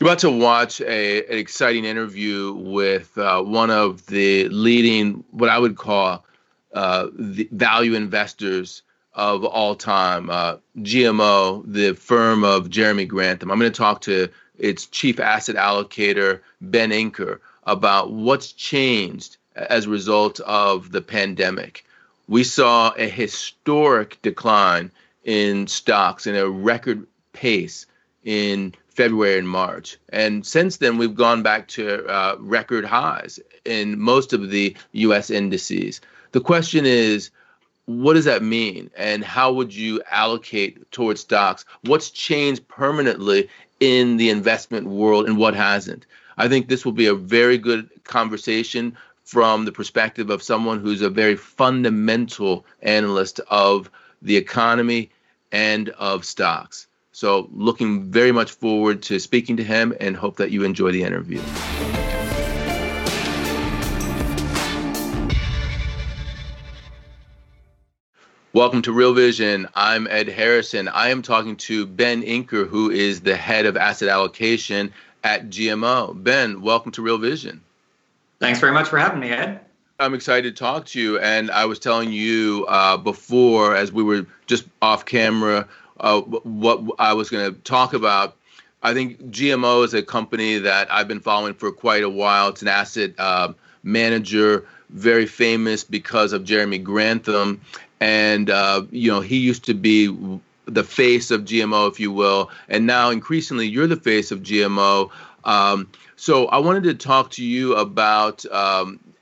You're about to watch an exciting interview with one of the leading, what I would call the value investors of all time, GMO, the firm of Jeremy Grantham. I'm going to talk to its chief asset allocator, Ben Inker, about what's changed as a result of the pandemic. We saw a historic decline in stocks in a record pace in February and March. And since then, we've gone back to record highs in most of the U.S. indices. The question is, what does that mean? And how would you allocate towards stocks? What's changed permanently in the investment world and what hasn't? I think this will be a very good conversation from the perspective of someone who's a very fundamental analyst of the economy and of stocks. So looking very much forward to speaking to him and hope that you enjoy the interview. Welcome to Real Vision. I'm Ed Harrison. I am talking to Ben Inker, who is the head of asset allocation at GMO. Ben, welcome to Real Vision. Thanks very much for having me, Ed. I'm excited to talk to you. And I was telling you before, as we were just off camera, what I was going to talk about. I think GMO is a company that I've been following for quite a while. It's an asset manager, very famous because of Jeremy Grantham. And, he used to be the face of GMO, if you will. And now increasingly you're the face of GMO. So I wanted to talk to you about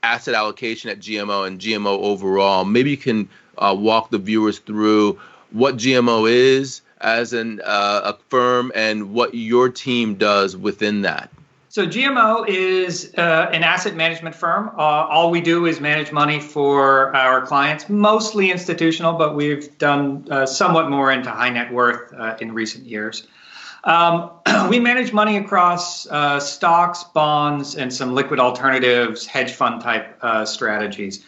asset allocation at GMO and GMO overall. Maybe you can walk the viewers through what GMO is as a firm and what your team does within that. So GMO is an asset management firm. All we do is manage money for our clients, mostly institutional, but we've done somewhat more into high net worth in recent years. We manage money across stocks, bonds, and some liquid alternatives, hedge fund type strategies.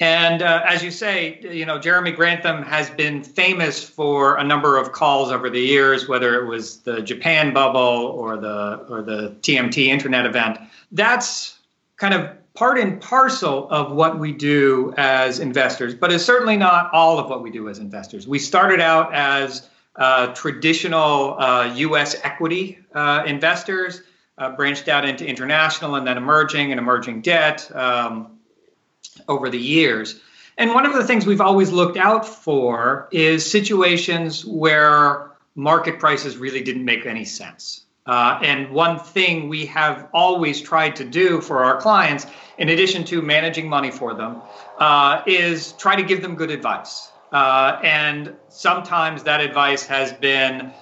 And as you say, Jeremy Grantham has been famous for a number of calls over the years, whether it was the Japan bubble or the TMT internet event. That's kind of part and parcel of what we do as investors, but it's certainly not all of what we do as investors. We started out as traditional U.S. equity investors, branched out into international and then emerging and emerging debt, over the years. And one of the things we've always looked out for is situations where market prices really didn't make any sense. And one thing we have always tried to do for our clients, in addition to managing money for them, is try to give them good advice. And sometimes that advice has been,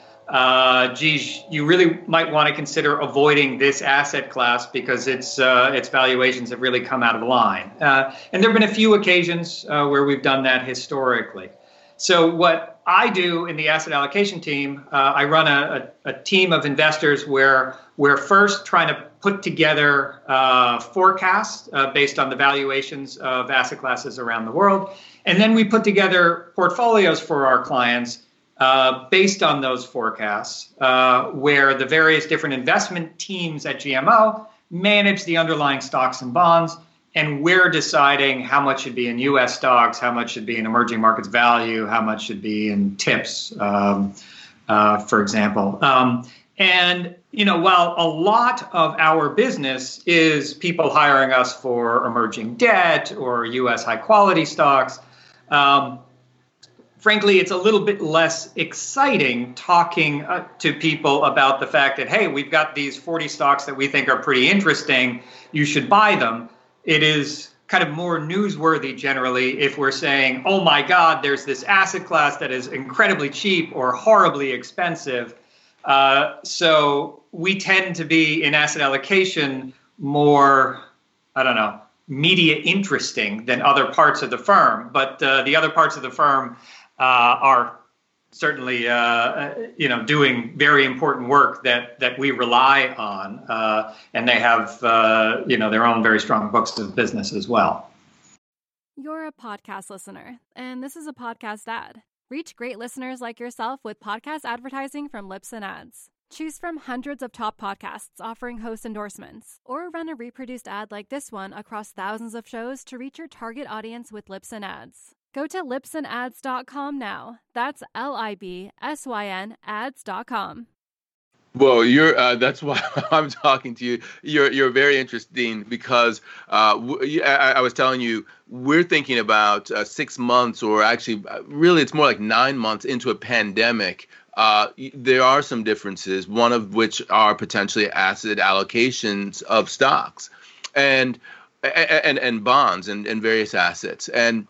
you really might want to consider avoiding this asset class because its valuations have really come out of line. And there have been a few occasions where we've done that historically. So what I do in the asset allocation team, I run a team of investors where we're first trying to put together forecasts based on the valuations of asset classes around the world. And then we put together portfolios for our clients based on those forecasts, where the various different investment teams at GMO manage the underlying stocks and bonds, and we're deciding how much should be in U.S. stocks, how much should be in emerging markets value, how much should be in TIPS, for example. While a lot of our business is people hiring us for emerging debt or U.S. high-quality stocks, frankly, it's a little bit less exciting talking to people about the fact that, hey, we've got these 40 stocks that we think are pretty interesting. You should buy them. It is kind of more newsworthy generally if we're saying, oh, my God, there's this asset class that is incredibly cheap or horribly expensive. So we tend to be in asset allocation more I don't know, media interesting than other parts of the firm. But the other parts of the firm are certainly, you know, doing very important work that we rely on. And they have, you know, their own very strong books of business as well. You're a podcast listener, and this is a podcast ad. Reach great listeners like yourself with podcast advertising from Libsyn Ads. Choose from hundreds of top podcasts offering host endorsements, or run a reproduced ad like this one across thousands of shows to reach your target audience with Libsyn Ads. Go to libsynads.com now. That's LIBSYN ads.com. Well, you're that's why I'm talking to you. You're very interesting because I was telling you, we're thinking about 6 months, or actually really it's more like 9 months into a pandemic. There are some differences, one of which are potentially asset allocations of stocks and bonds and various assets. And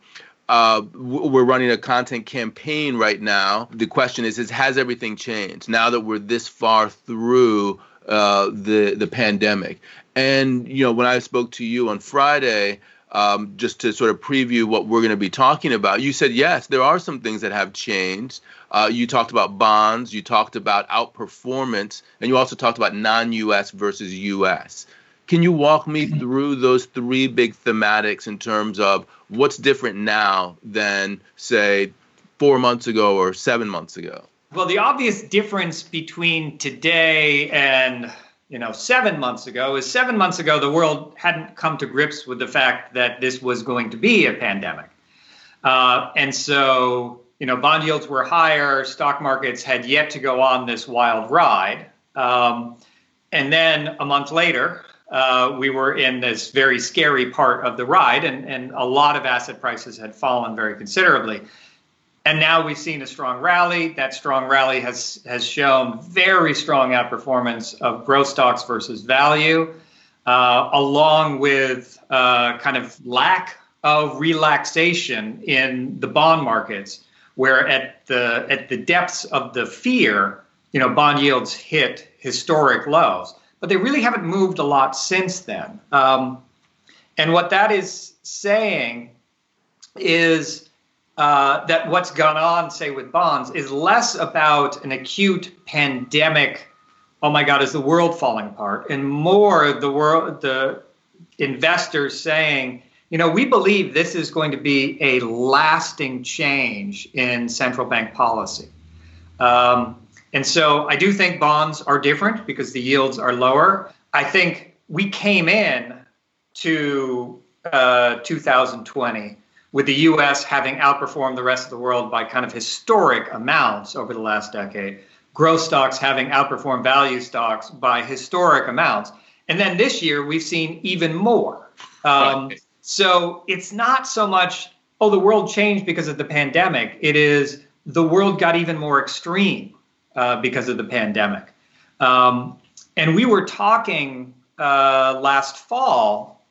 we're running a content campaign right now. The question is, has everything changed now that we're this far through the pandemic? And, you know, when I spoke to you on Friday, just to sort of preview what we're going to be talking about, you said, yes, there are some things that have changed. You talked about bonds, you talked about outperformance, and you also talked about non-U.S. versus U.S. Can you walk me through those three big thematics in terms of what's different now than, say, 4 months ago or 7 months ago? Well, the obvious difference between today and, you know, 7 months ago is 7 months ago, the world hadn't come to grips with the fact that this was going to be a pandemic. And so, you know, bond yields were higher. Stock markets had yet to go on this wild ride. And then a month later, we were in this very scary part of the ride, and a lot of asset prices had fallen very considerably. And now we've seen a strong rally. That strong rally has shown very strong outperformance of growth stocks versus value, along with kind of lack of relaxation in the bond markets, where at the depths of the fear, you know, bond yields hit historic lows. But they really haven't moved a lot since then. And what that is saying is that what's gone on, say, with bonds is less about an acute pandemic, oh my God, is the world falling apart, and more the investors saying, you know, we believe this is going to be a lasting change in central bank policy. And so I do think bonds are different because the yields are lower. I think we came in to 2020 with the U.S. having outperformed the rest of the world by kind of historic amounts over the last decade, growth stocks having outperformed value stocks by historic amounts. And then this year, we've seen even more. So it's not so much, oh, the world changed because of the pandemic. It is the world got even more extreme because of the pandemic. And we were talking last fall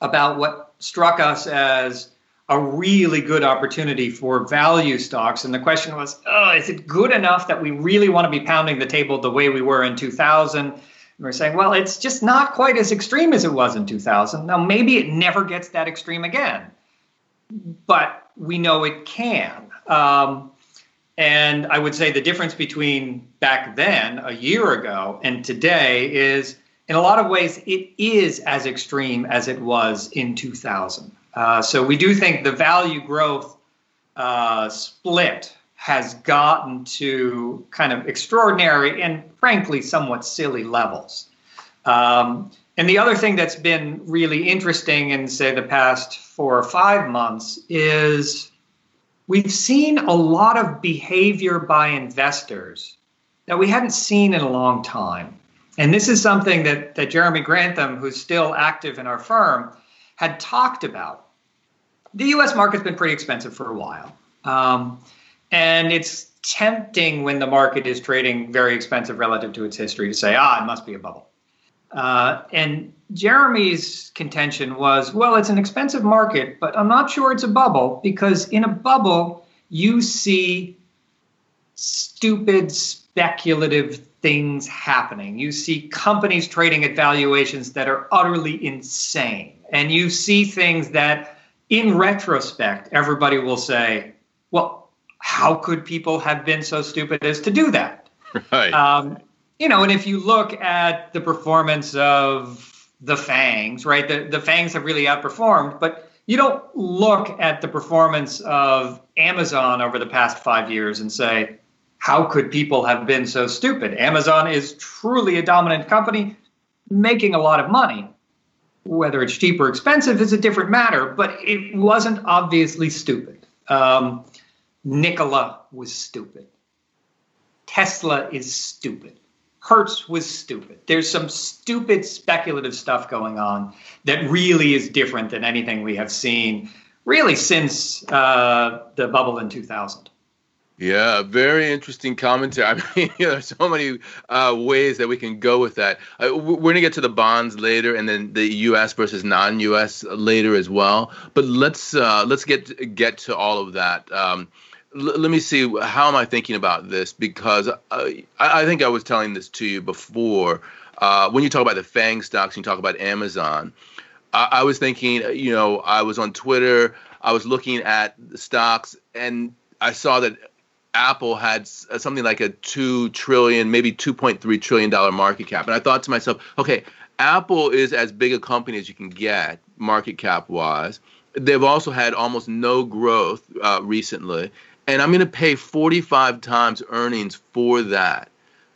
about what struck us as a really good opportunity for value stocks. And the question was, oh, is it good enough that we really want to be pounding the table the way we were in 2000? And we're saying, well, it's just not quite as extreme as it was in 2000. Now, maybe it never gets that extreme again, but we know it can. And I would say the difference between back then, a year ago, and today is, in a lot of ways, it is as extreme as it was in 2000. So we do think the value growth split has gotten to kind of extraordinary and, frankly, somewhat silly levels. And the other thing that's been really interesting in, say, the past 4 or 5 months is we've seen a lot of behavior by investors that we hadn't seen in a long time. And this is something that Jeremy Grantham, who's still active in our firm, had talked about. The U.S. market's been pretty expensive for a while. And it's tempting when the market is trading very expensive relative to its history to say, it must be a bubble. And Jeremy's contention was, well, it's an expensive market, but I'm not sure it's a bubble, because in a bubble, you see stupid speculative things happening. You see companies trading at valuations that are utterly insane. And you see things that, in retrospect, everybody will say, well, how could people have been so stupid as to do that? Right. You know, and if you look at the performance of the FAANGs, right, the FAANGs have really outperformed, but you don't look at the performance of Amazon over the past 5 years and say, how could people have been so stupid? Amazon is truly a dominant company making a lot of money. Whether it's cheap or expensive is a different matter, but it wasn't obviously stupid. Nikola was stupid. Tesla is stupid. Hertz was stupid. There's some stupid speculative stuff going on that really is different than anything we have seen really since the bubble in 2000. Yeah, very interesting commentary. I mean, there's so many ways that we can go with that. We're going to get to the bonds later, and then the U.S. versus non-U.S. later as well. But let's get to all of that. Let me see. How am I thinking about this? Because I think I was telling this to you before. When you talk about the FAANG stocks, and you talk about Amazon. I was thinking, you know, I was on Twitter. I was looking at the stocks, and I saw that Apple had something like a $2 trillion, maybe $2.3 trillion market cap. And I thought to myself, okay, Apple is as big a company as you can get market cap-wise. They've also had almost no growth recently. And I'm going to pay 45 times earnings for that.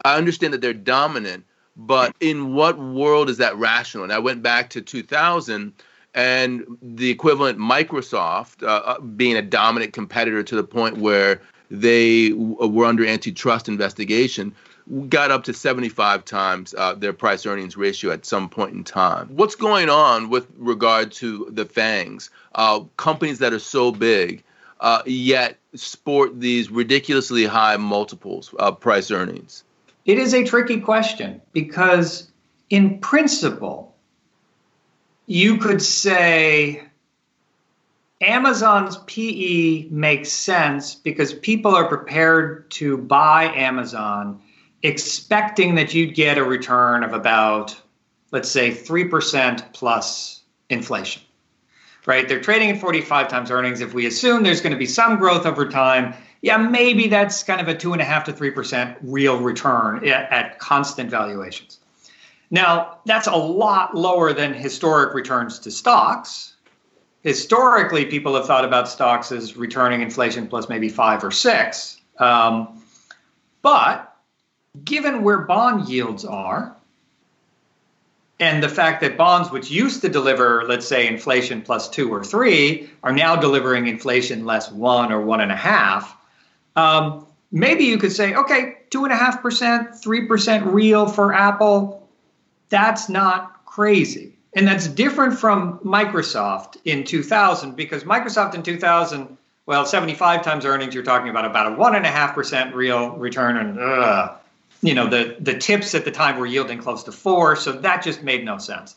I understand that they're dominant, but in what world is that rational? And I went back to 2000 and the equivalent Microsoft being a dominant competitor to the point where they were under antitrust investigation, got up to 75 times their price earnings ratio at some point in time. What's going on with regard to the FAANGs, companies that are so big, yet sport these ridiculously high multiples of price earnings? It is a tricky question because in principle, you could say Amazon's PE makes sense because people are prepared to buy Amazon expecting that you'd get a return of about, let's say, 3% plus inflation, right? They're trading at 45 times earnings. If we assume there's going to be some growth over time, yeah, maybe that's kind of a 2.5 to 3% real return at constant valuations. Now, that's a lot lower than historic returns to stocks. Historically, people have thought about stocks as returning inflation plus maybe 5 or 6. But given where bond yields are and the fact that bonds, which used to deliver, let's say, inflation plus 2 or 3, are now delivering inflation less 1 or 1.5, maybe you could say, okay, 2.5%, 3% real for Apple. That's not crazy. And that's different from Microsoft in 2000 because Microsoft in 2000, well, 75 times earnings, you're talking about a 1.5% real return. And, you know, the TIPS at the time were yielding close to 4. So that just made no sense.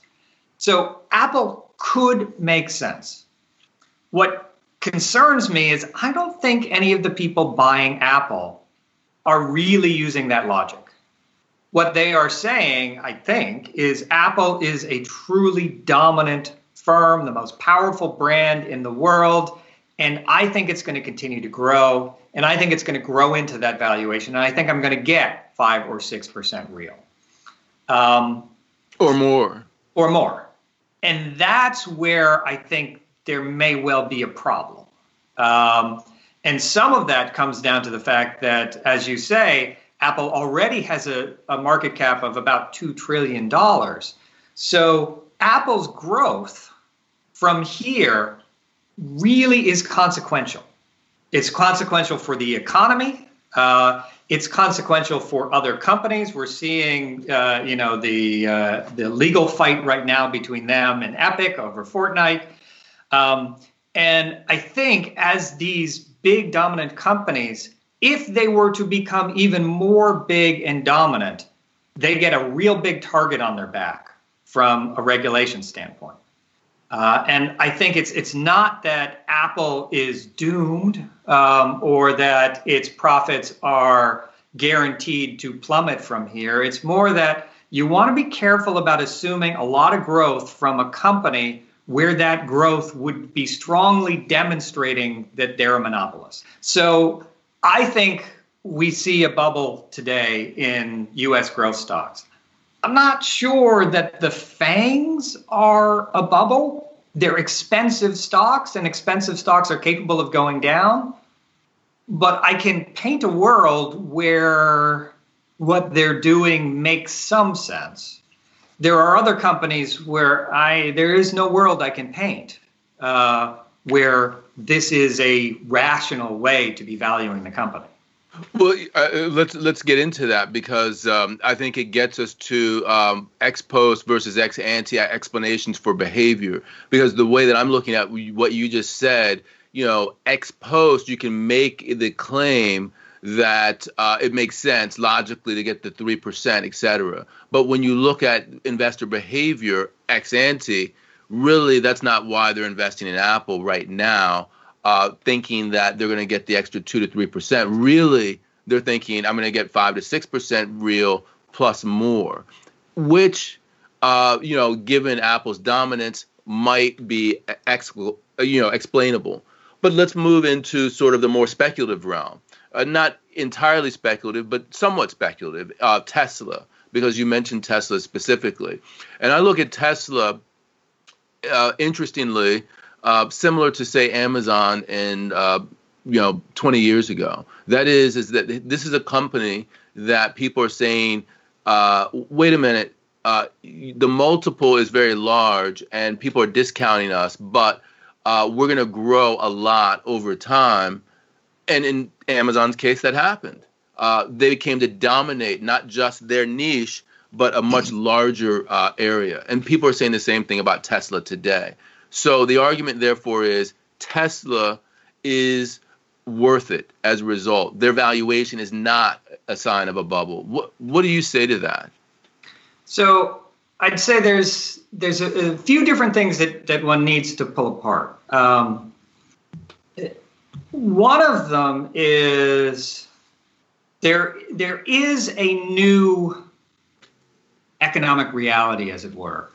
So Apple could make sense. What concerns me is I don't think any of the people buying Apple are really using that logic. What they are saying, I think, is Apple is a truly dominant firm, the most powerful brand in the world, and I think it's going to continue to grow, and I think it's going to grow into that valuation, and I think I'm going to get 5 or 6% real. Or more. Or more. And that's where I think there may well be a problem. And some of that comes down to the fact that, as you say, Apple already has a market cap of about $2 trillion. So Apple's growth from here really is consequential. It's consequential for the economy. It's consequential for other companies. We're seeing, you know, the legal fight right now between them and Epic over Fortnite. And I think as these big dominant companies, if they were to become even more big and dominant, they get a real big target on their back from a regulation standpoint. And I think it's not that Apple is doomed or that its profits are guaranteed to plummet from here. It's more that you want to be careful about assuming a lot of growth from a company where that growth would be strongly demonstrating that they're a monopolist. So I think we see a bubble today in U.S. growth stocks. I'm not sure that the FAANGs are a bubble. They're expensive stocks, and expensive stocks are capable of going down. But I can paint a world where what they're doing makes some sense. There are other companies where there is no world I can paint where this is a rational way to be valuing the company. Well, let's get into that, because I think it gets us to ex post versus ex ante explanations for behavior. Because the way that I'm looking at what you just said, you know, ex post, you can make the claim that it makes sense logically to get the 3%, et cetera. But when you look at investor behavior ex ante, really that's not why they're investing in Apple right now, thinking that they're going to get the extra 2 to 3%. Really, they're thinking I'm going to get 5 to 6% real plus more, which, you know, given Apple's dominance, might be explainable. But let's move into sort of the more speculative realm. Not entirely speculative, but somewhat speculative, Tesla, because you mentioned Tesla specifically. And I look at Tesla, interestingly, similar to, say, Amazon in, 20 years ago. That is that this is a company that people are saying, wait a minute, the multiple is very large and people are discounting us, but we're going to grow a lot over time. And in Amazon's case, that happened. They came to dominate not just their niche, but a much larger area. And people are saying the same thing about Tesla today. So the argument, therefore, is Tesla is worth it as a result. Their valuation is not a sign of a bubble. What do you say to that? So I'd say there's a few different things that one needs to pull apart. One of them is there is a new economic reality, as it were.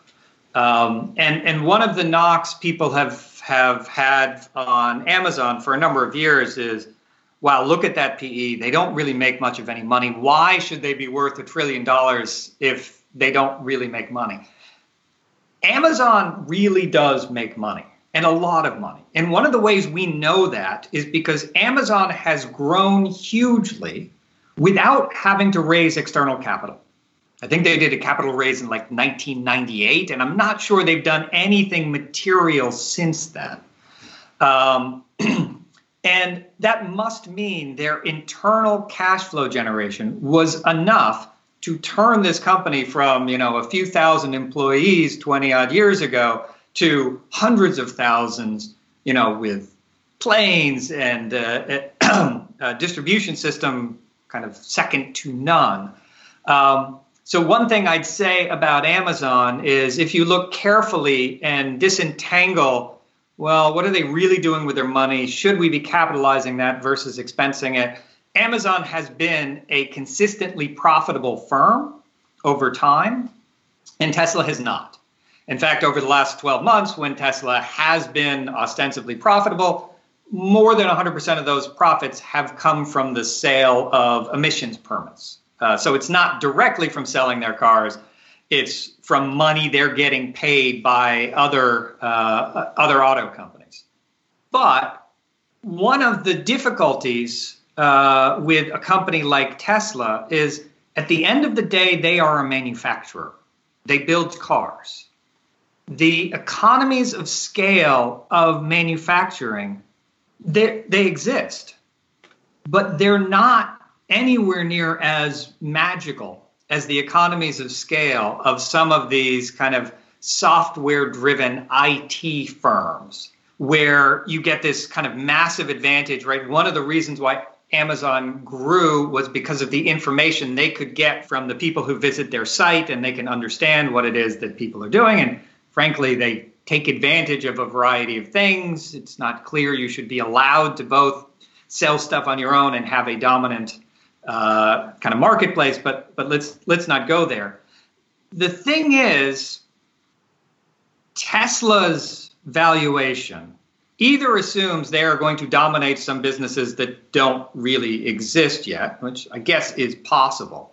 And one of the knocks people have had on Amazon for a number of years is, wow, look at that PE. They don't really make much of any money. Why should they be worth $1 trillion if they don't really make money? Amazon really does make money. And a lot of money. And one of the ways we know that is because Amazon has grown hugely without having to raise external capital. I think they did a capital raise in like 1998, and I'm not sure they've done anything material since then. And that must mean their internal cash flow generation was enough to turn this company from, a few thousand employees 20-odd years ago to hundreds of thousands, with planes and a distribution system kind of second to none. So one thing I'd say about Amazon is if you look carefully and disentangle, well, what are they really doing with their money? Should we be capitalizing that versus expensing it? Amazon has been a consistently profitable firm over time, and Tesla has not. In fact, over the last 12 months, when Tesla has been ostensibly profitable, more than 100% of those profits have come from the sale of emissions permits. So it's not directly from selling their cars. It's from money they're getting paid by other auto companies. But one of the difficulties with a company like Tesla is at the end of the day, they are a manufacturer. They build cars. The economies of scale of manufacturing, they exist, but they're not anywhere near as magical as the economies of scale of some of these kind of software-driven IT firms, where you get this kind of massive advantage, right? One of the reasons why Amazon grew was because of the information they could get from the people who visit their site, and they can understand what it is that people are doing. And frankly, they take advantage of a variety of things. It's not clear you should be allowed to both sell stuff on your own and have a dominant kind of marketplace, but let's not go there. The thing is, Tesla's valuation either assumes they are going to dominate some businesses that don't really exist yet, which I guess is possible,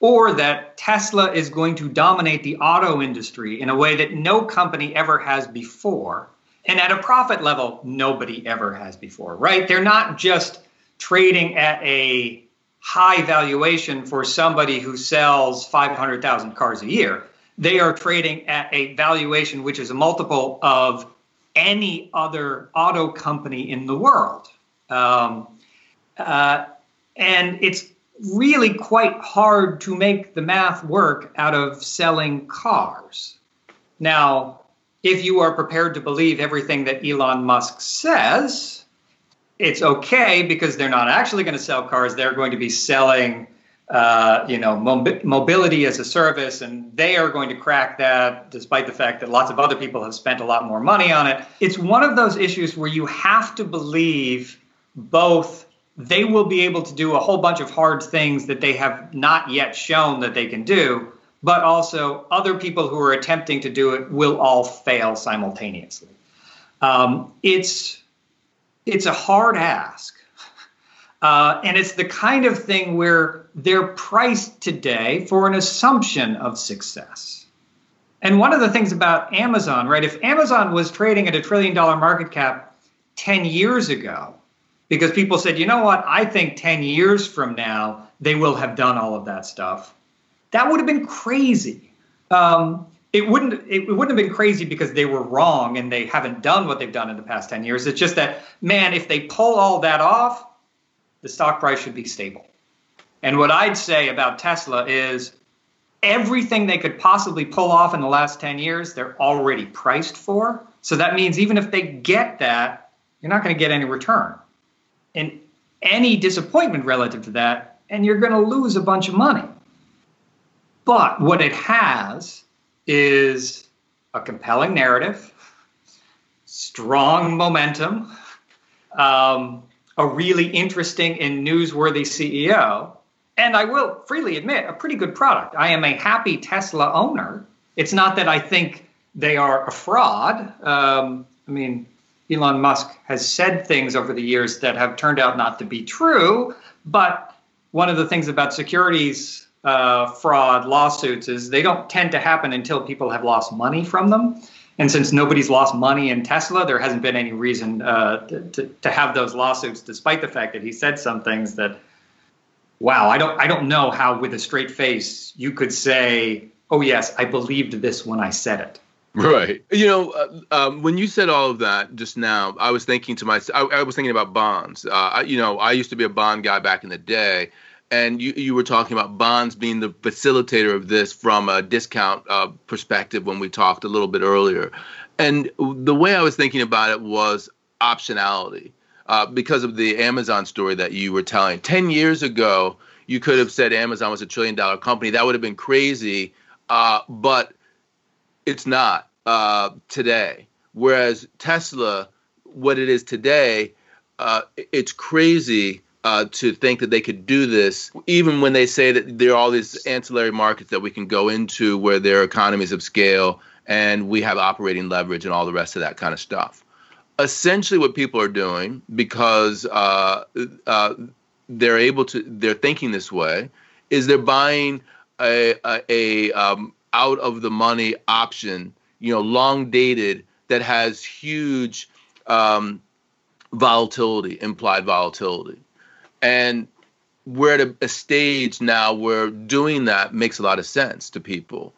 or that Tesla is going to dominate the auto industry in a way that no company ever has before, and at a profit level nobody ever has before, right? They're not just trading at a high valuation for somebody who sells 500,000 cars a year. They are trading at a valuation which is a multiple of any other auto company in the world. And it's really quite hard to make the math work out of selling cars. Now, if you are prepared to believe everything that Elon Musk says, it's okay, because they're not actually going to sell cars. They're going to be selling mobility as a service, and they are going to crack that, despite the fact that lots of other people have spent a lot more money on it. It's one of those issues where you have to believe both they will be able to do a whole bunch of hard things that they have not yet shown that they can do, but also other people who are attempting to do it will all fail simultaneously. It's a hard ask. And it's the kind of thing where they're priced today for an assumption of success. And one of the things about Amazon, right, if Amazon was trading at a $1 trillion market cap 10 years ago, because people said, you know what, I think 10 years from now, they will have done all of that stuff, that would have been crazy. It wouldn't have been crazy because they were wrong and they haven't done what they've done in the past 10 years. It's just that, man, if they pull all that off, the stock price should be stable. And what I'd say about Tesla is everything they could possibly pull off in the last 10 years, they're already priced for. So that means even if they get that, you're not going to get any return. And any disappointment relative to that, and you're going to lose a bunch of money. But what it has is a compelling narrative, strong momentum, a really interesting and newsworthy CEO, and I will freely admit, a pretty good product. I am a happy Tesla owner. It's not that I think they are a fraud. I mean, Elon Musk has said things over the years that have turned out not to be true, but one of the things about securities fraud lawsuits is they don't tend to happen until people have lost money from them. And since nobody's lost money in Tesla, there hasn't been any reason to have those lawsuits, despite the fact that he said some things that, wow, I don't know how with a straight face you could say, oh, yes, I believed this when I said it. Right. You know, when you said all of that just now, I was thinking to myself, I was thinking about bonds. I used to be a bond guy back in the day. And you were talking about bonds being the facilitator of this from a discount perspective when we talked a little bit earlier. And the way I was thinking about it was optionality because of the Amazon story that you were telling. 10 years ago, you could have said Amazon was a $1 trillion company. That would have been crazy, but it's not today. Whereas Tesla, what it is today, it's crazy to think that they could do this, even when they say that there are all these ancillary markets that we can go into where there are economies of scale and we have operating leverage and all the rest of that kind of stuff. Essentially what people are doing, because they're thinking this way, is they're buying a out of the money option, long dated, that has huge volatility, implied volatility. And we're at a stage now where doing that makes a lot of sense to people.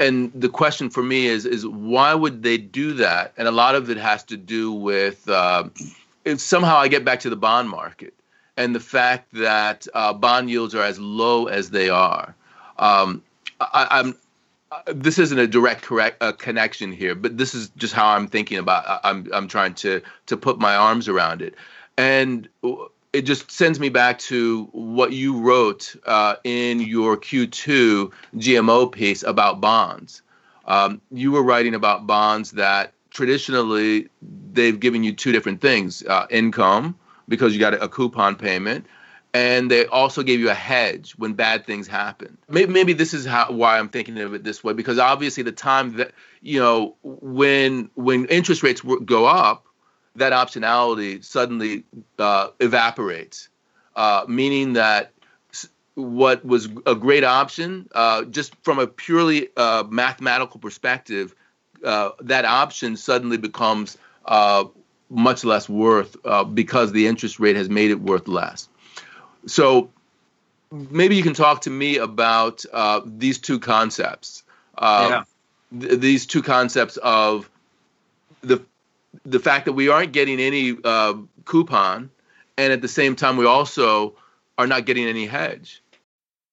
And the question for me is why would they do that? And a lot of it has to do with if somehow I get back to the bond market and the fact that bond yields are as low as they are. This isn't a direct connection here, but this is just how I'm thinking about. I'm trying to put my arms around it. And it just sends me back to what you wrote in your Q2 GMO piece about bonds. You were writing about bonds that traditionally they've given you two different things, income, because you got a coupon payment, And they also gave you a hedge when bad things happened. Maybe this is why I'm thinking of it this way, because obviously the time that, you know, when interest rates go up, that optionality suddenly evaporates, meaning that what was a great option, just from a purely mathematical perspective, that option suddenly becomes much less worth because the interest rate has made it worth less. So maybe you can talk to me about these two concepts, these two concepts of the fact that we aren't getting any coupon, and at the same time, we also are not getting any hedge.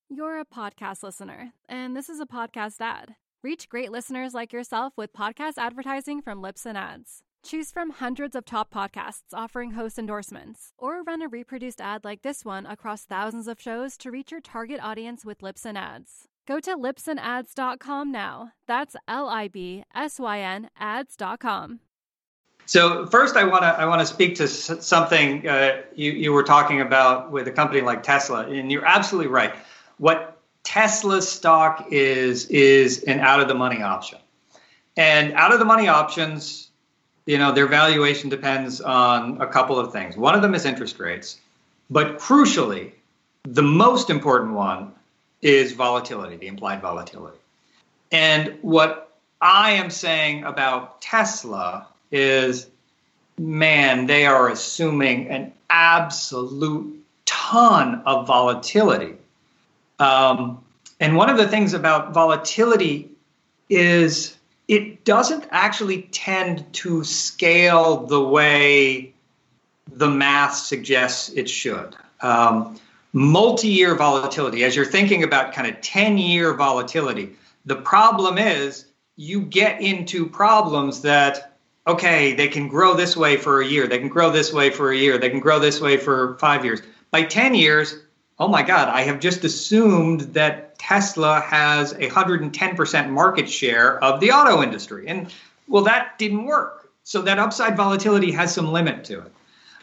You're a podcast listener, and this is a podcast ad. Reach great listeners like yourself with podcast advertising from Libsyn Ads. Choose from hundreds of top podcasts offering host endorsements, or run a reproduced ad like this one across thousands of shows to reach your target audience with Libsyn Ads. Go to libsynads.com now. That's LIBSYN ads.com. So first, I want to speak to something you were talking about with a company like Tesla, and you're absolutely right. What Tesla stock is an out of the money option, and out of the money options, you know, their valuation depends on a couple of things. One of them is interest rates, but crucially, the most important one is volatility, the implied volatility. And what I am saying about Tesla is, man, they are assuming an absolute ton of volatility. And one of the things about volatility is, it doesn't actually tend to scale the way the math suggests it should. Multi-year volatility, as you're thinking about kind of 10-year volatility, the problem is you get into problems that, okay, they can grow this way for a year, they can grow this way for a year, they can grow this way for 5 years. By 10 years, oh my God, I have just assumed that Tesla has 110% market share of the auto industry. And well, that didn't work. So that upside volatility has some limit to it.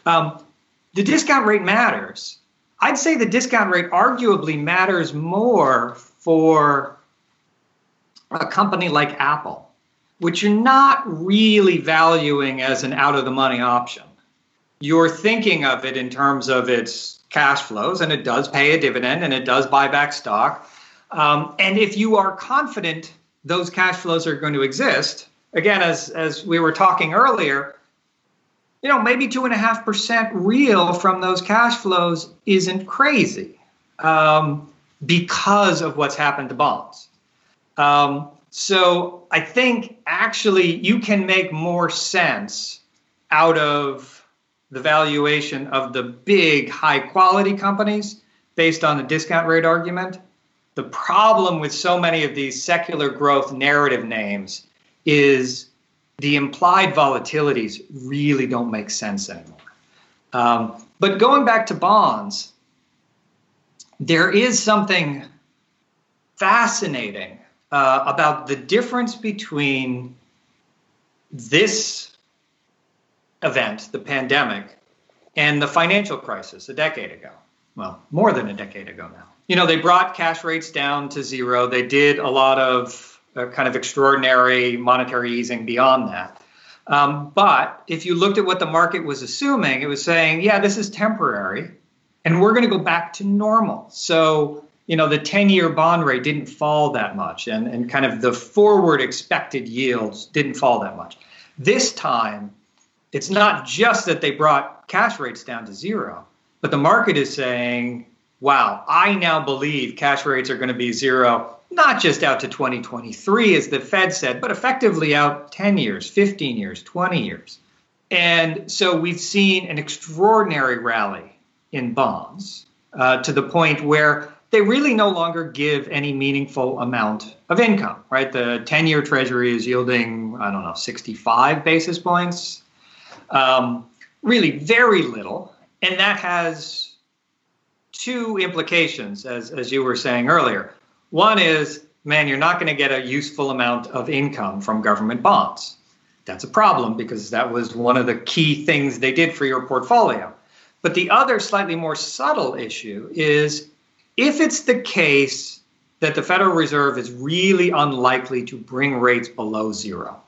The discount rate matters. I'd say the discount rate arguably matters more for a company like Apple, which you're not really valuing as an out-of-the-money option. You're thinking of it in terms of its cash flows, and it does pay a dividend, and it does buy back stock. And if you are confident those cash flows are going to exist, again, as we were talking earlier, you know, maybe 2.5% real from those cash flows isn't crazy because of what's happened to bonds. So I think actually you can make more sense out of the valuation of the big high quality companies based on the discount rate argument. The problem with so many of these secular growth narrative names is the implied volatilities really don't make sense anymore. But going back to bonds, there is something fascinating about the difference between this event, the pandemic, and the financial crisis a decade ago. Well, more than a decade ago now. You know, they brought cash rates down to zero. They did a lot of kind of extraordinary monetary easing beyond that. But if you looked at what the market was assuming, it was saying, yeah, this is temporary, and we're going to go back to normal. So, you know, the 10-year bond rate didn't fall that much, and kind of the forward expected yields didn't fall that much. This time, it's not just that they brought cash rates down to zero, but the market is saying, wow, I now believe cash rates are going to be zero, not just out to 2023, as the Fed said, but effectively out 10 years, 15 years, 20 years. And so we've seen an extraordinary rally in bonds to the point where they really no longer give any meaningful amount of income, right? The 10-year Treasury is yielding, I don't know, 65 basis points. Really very little. And that has two implications, as you were saying earlier. One is, man, you're not going to get a useful amount of income from government bonds. That's a problem because that was one of the key things they did for your portfolio. But the other slightly more subtle issue is if it's the case that the Federal Reserve is really unlikely to bring rates below zero,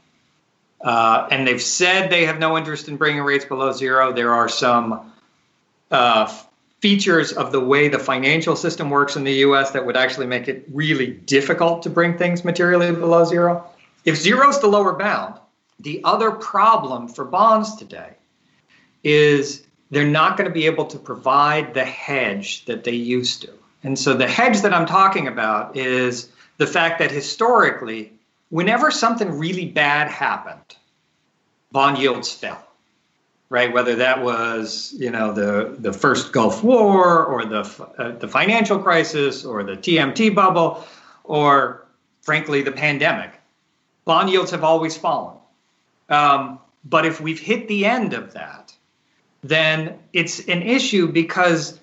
and they've said they have no interest in bringing rates below zero, there are some features of the way the financial system works in the U.S. that would actually make it really difficult to bring things materially below zero. If zero is the lower bound, the other problem for bonds today is they're not going to be able to provide the hedge that they used to. And so the hedge that I'm talking about is the fact that historically, whenever something really bad happened, bond yields fell. Right, whether that was, you know, the first Gulf War or the financial crisis or the TMT bubble or, frankly, the pandemic, bond yields have always fallen. But if we've hit the end of that, then it's an issue because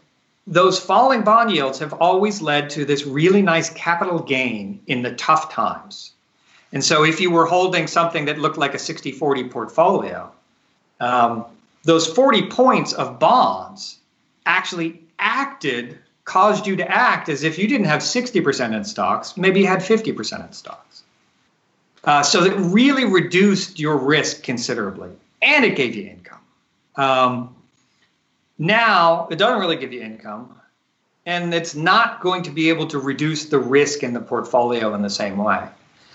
those falling bond yields have always led to this really nice capital gain in the tough times. And so if you were holding something that looked like a 60-40 portfolio, those 40 points of bonds actually caused you to act as if you didn't have 60% in stocks, maybe you had 50% in stocks. So that really reduced your risk considerably, and it gave you income. Now, it doesn't really give you income, and it's not going to be able to reduce the risk in the portfolio in the same way.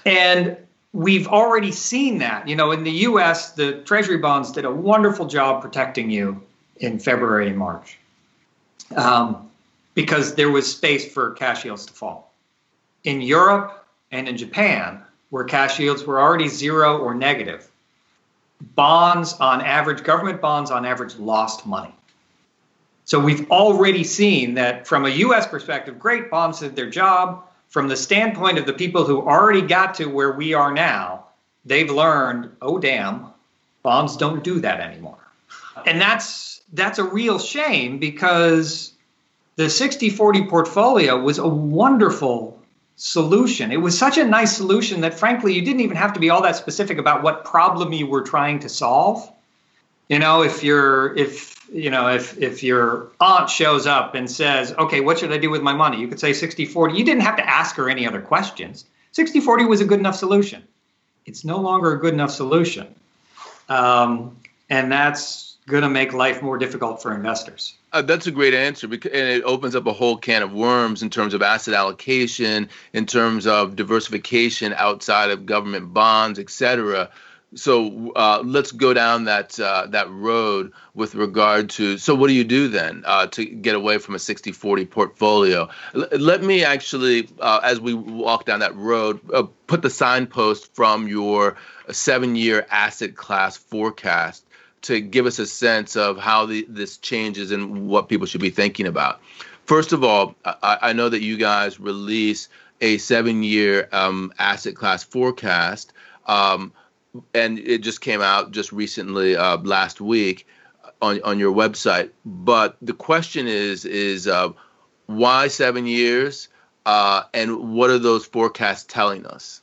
And we've already seen that. You know, in the U.S., the Treasury bonds did a wonderful job protecting you in February and March because there was space for cash yields to fall. In Europe and in Japan, where cash yields were already zero or negative, bonds on average, government bonds on average, lost money. So we've already seen that from a U.S. perspective, great, bonds did their job. From the standpoint of the people who already got to where we are now, they've learned, oh, damn, bonds don't do that anymore. And that's a real shame because the 60-40 portfolio was a wonderful solution. It was such a nice solution that, frankly, you didn't even have to be all that specific about what problem you were trying to solve. You know, if your aunt shows up and says, okay, what should I do with my money? You could say 60-40. You didn't have to ask her any other questions. 60-40 was a good enough solution. It's no longer a good enough solution. And that's going to make life more difficult for investors. That's a great answer, because, and it opens up a whole can of worms in terms of asset allocation, in terms of diversification outside of government bonds, et cetera. So let's go down that road with regard to, so what do you do then to get away from a 60-40 portfolio? Let me actually, as we walk down that road, put the signpost from your 7-year asset class forecast to give us a sense of how this changes and what people should be thinking about. First of all, I know that you guys release a 7-year asset class forecast, and it just came out just recently last week on your website. But the question is why 7 years and what are those forecasts telling us?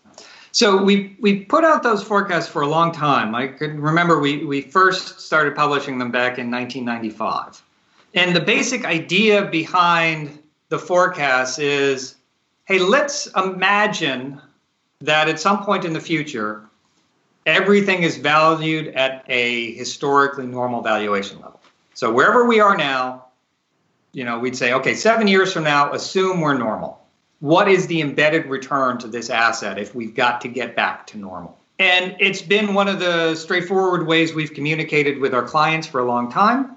So we put out those forecasts for a long time. I can remember we first started publishing them back in 1995. And the basic idea behind the forecast is, hey, let's imagine that at some point in the future, everything is valued at a historically normal valuation level. So wherever we are now, you know, we'd say, okay, 7 years from now, assume we're normal. What is the embedded return to this asset if we've got to get back to normal? And it's been one of the straightforward ways we've communicated with our clients for a long time.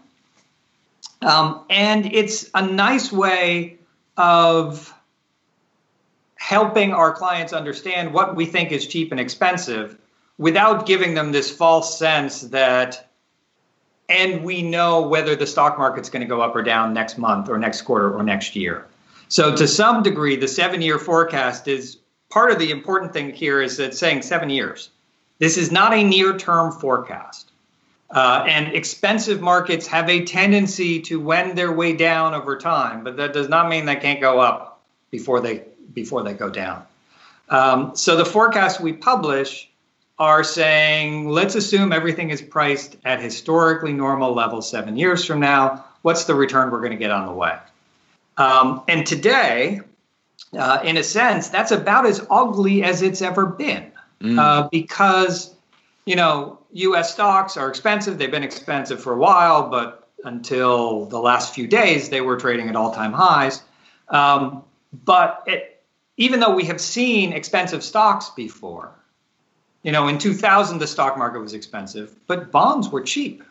And it's a nice way of helping our clients understand what we think is cheap and expensive, without giving them this false sense that, and we know whether the stock market's going to go up or down next month or next quarter or next year. So to some degree, the 7-year forecast is part of the important thing here is that saying 7 years. This is not a near-term forecast. And expensive markets have a tendency to wend their way down over time, but that does not mean they can't go up before they go down. So the forecast we publish are saying, let's assume everything is priced at historically normal levels 7 years from now. what's the return we're going to get on the way? And today, in a sense, that's about as ugly as it's ever been because, you know, U.S. stocks are expensive. They've been expensive for a while, but until the last few days, they were trading at all-time highs. But even though we have seen expensive stocks before, you know, in 2000, the stock market was expensive, but bonds were cheap.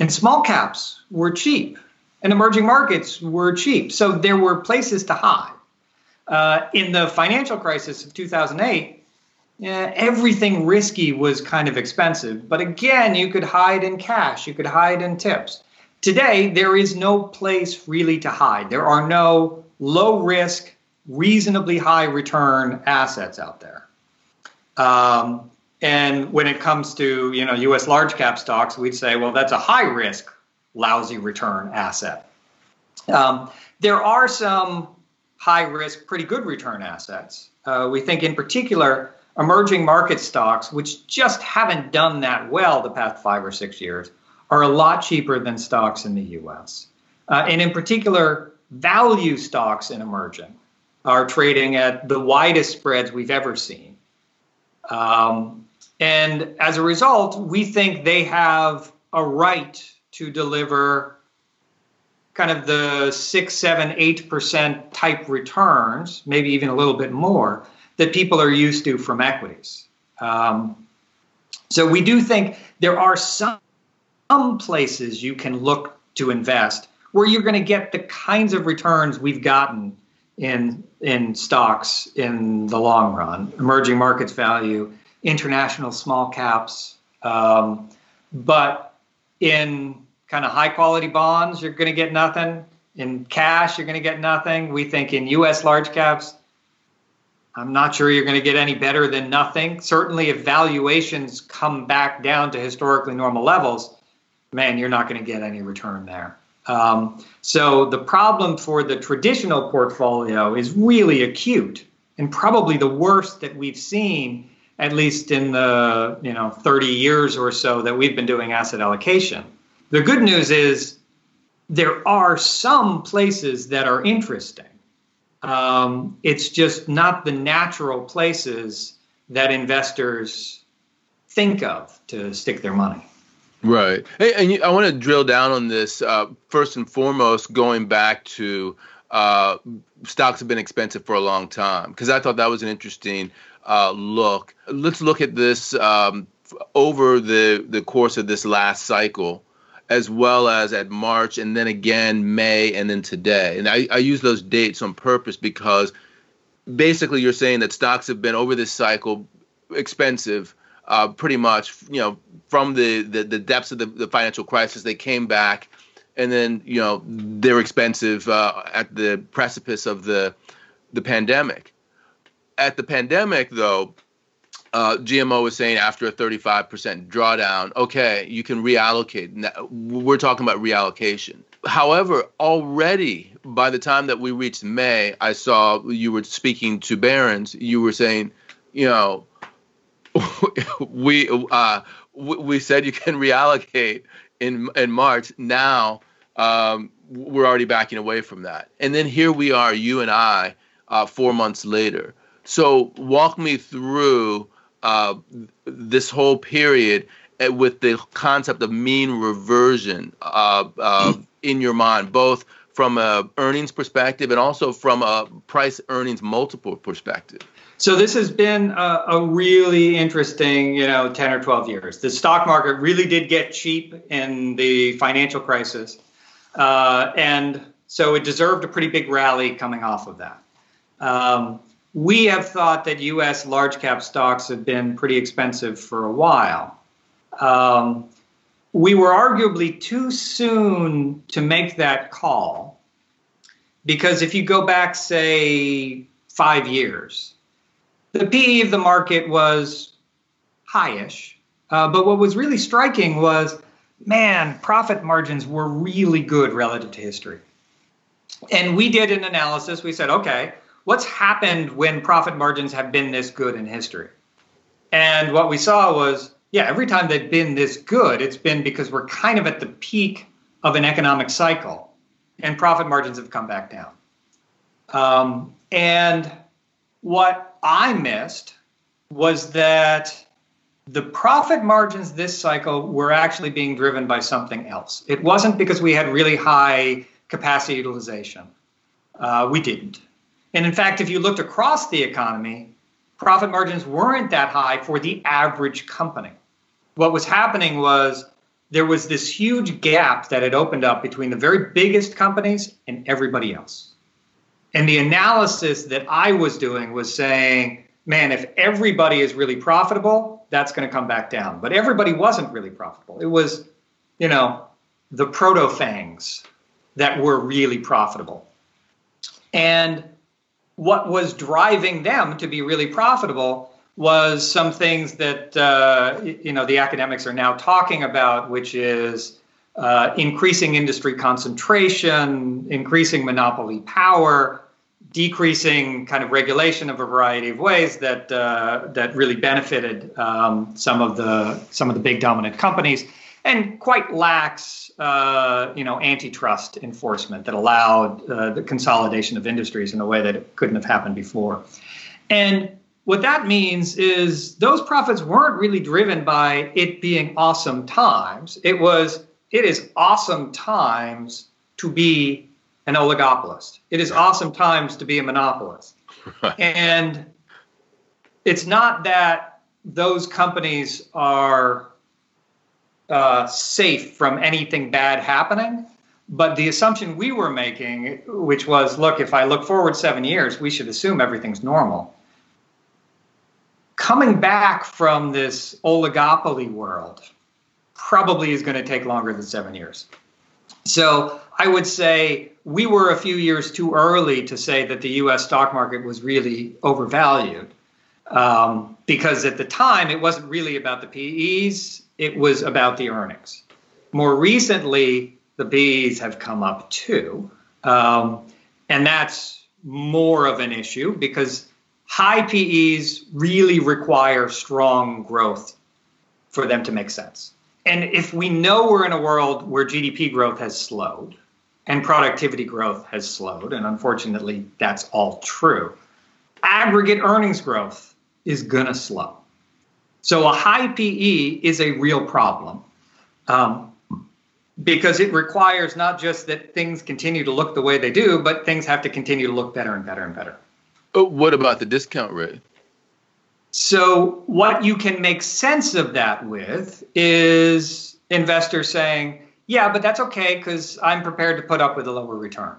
And small caps were cheap. And emerging markets were cheap. So there were places to hide. In the financial crisis of 2008, everything risky was kind of expensive. But again, you could hide in cash. You could hide in tips. Today, there is no place really to hide. There are no low-risk, reasonably high-return assets out there. And when it comes to, you know, U.S. large cap stocks, we'd say, well, that's a high risk, lousy return asset. There are some high risk, pretty good return assets. We think in particular, emerging market stocks, which just haven't done that well the past 5 or 6 years, are a lot cheaper than stocks in the U.S. And in particular, value stocks in emerging are trading at the widest spreads we've ever seen. And as a result, we think they have a right to deliver kind of the 6, 7, 8% type returns, maybe even a little bit more, that people are used to from equities. So we do think there are some places you can look to invest where you're going to get the kinds of returns we've gotten in stocks in the long run, emerging markets value, international small caps. But in kind of high quality bonds, you're going to get nothing. In cash, you're going to get nothing. We think in U.S. large caps, I'm not sure you're going to get any better than nothing. Certainly if valuations come back down to historically normal levels, man, you're not going to get any return there. So the problem for the traditional portfolio is really acute and probably the worst that we've seen, at least in the, 30 years or so that we've been doing asset allocation. The good news is there are some places that are interesting. It's just not the natural places that investors think of to stick their money. Right. Hey, and I want to drill down on this. First and foremost, going back to stocks have been expensive for a long time, because I thought that was an interesting look. Let's look at this over the course of this last cycle, as well as at March and then again May and then today. And I use those dates on purpose because basically you're saying that stocks have been over this cycle expensive. Pretty much, from the depths of the financial crisis, they came back, and then they're expensive at the precipice of the pandemic. At the pandemic, though, GMO was saying after a 35% drawdown, okay, you can reallocate. We're talking about reallocation. However, already by the time that we reached May, I saw you were speaking to Barron's. You were saying, we said you can reallocate in March. Now we're already backing away from that. And then here we are, you and I, 4 months later. So walk me through this whole period with the concept of mean reversion in your mind, both from a earnings perspective and also from a price earnings multiple perspective. So this has been a really interesting, 10 or 12 years. The stock market really did get cheap in the financial crisis. And so it deserved a pretty big rally coming off of that. We have thought that U.S. large cap stocks have been pretty expensive for a while. We were arguably too soon to make that call, because if you go back, say, 5 years, the PE of the market was high-ish, but what was really striking was, man, profit margins were really good relative to history. And we did an analysis. We said, okay, what's happened when profit margins have been this good in history? And what we saw was, yeah, every time they've been this good, it's been because we're kind of at the peak of an economic cycle, and profit margins have come back down. And what I missed was that the profit margins this cycle were actually being driven by something else. It wasn't because we had really high capacity utilization. We didn't. And in fact, if you looked across the economy, profit margins weren't that high for the average company. What was happening was there was this huge gap that had opened up between the very biggest companies and everybody else. And the analysis that I was doing was saying, man, if everybody is really profitable, that's going to come back down. But everybody wasn't really profitable. It was, you know, the proto-FAANGs that were really profitable. And what was driving them to be really profitable was some things that, you know, the academics are now talking about, which is increasing industry concentration, increasing monopoly power, decreasing kind of regulation of a variety of ways that that really benefited some of the big dominant companies, and quite lax, you know, antitrust enforcement that allowed the consolidation of industries in a way that it couldn't have happened before. And what that means is those profits weren't really driven by it being awesome times. It is awesome times to be an oligopolist. It is awesome times to be a monopolist. Right. And it's not that those companies are safe from anything bad happening. But the assumption we were making, which was, look, if I look forward 7 years, we should assume everything's normal. Coming back from this oligopoly world probably is going to take longer than 7 years. So I would say we were a few years too early to say that the U.S. stock market was really overvalued, because at the time it wasn't really about the PEs. It was about the earnings. More recently, the PEs have come up too. And that's more of an issue because high PEs really require strong growth for them to make sense. And if we know we're in a world where GDP growth has slowed and productivity growth has slowed, and unfortunately that's all true, aggregate earnings growth is gonna slow. So a high PE is a real problem because it requires not just that things continue to look the way they do, but things have to continue to look better and better and better. What about the discount rate? So what you can make sense of that with is investors saying, yeah, but that's okay because I'm prepared to put up with a lower return.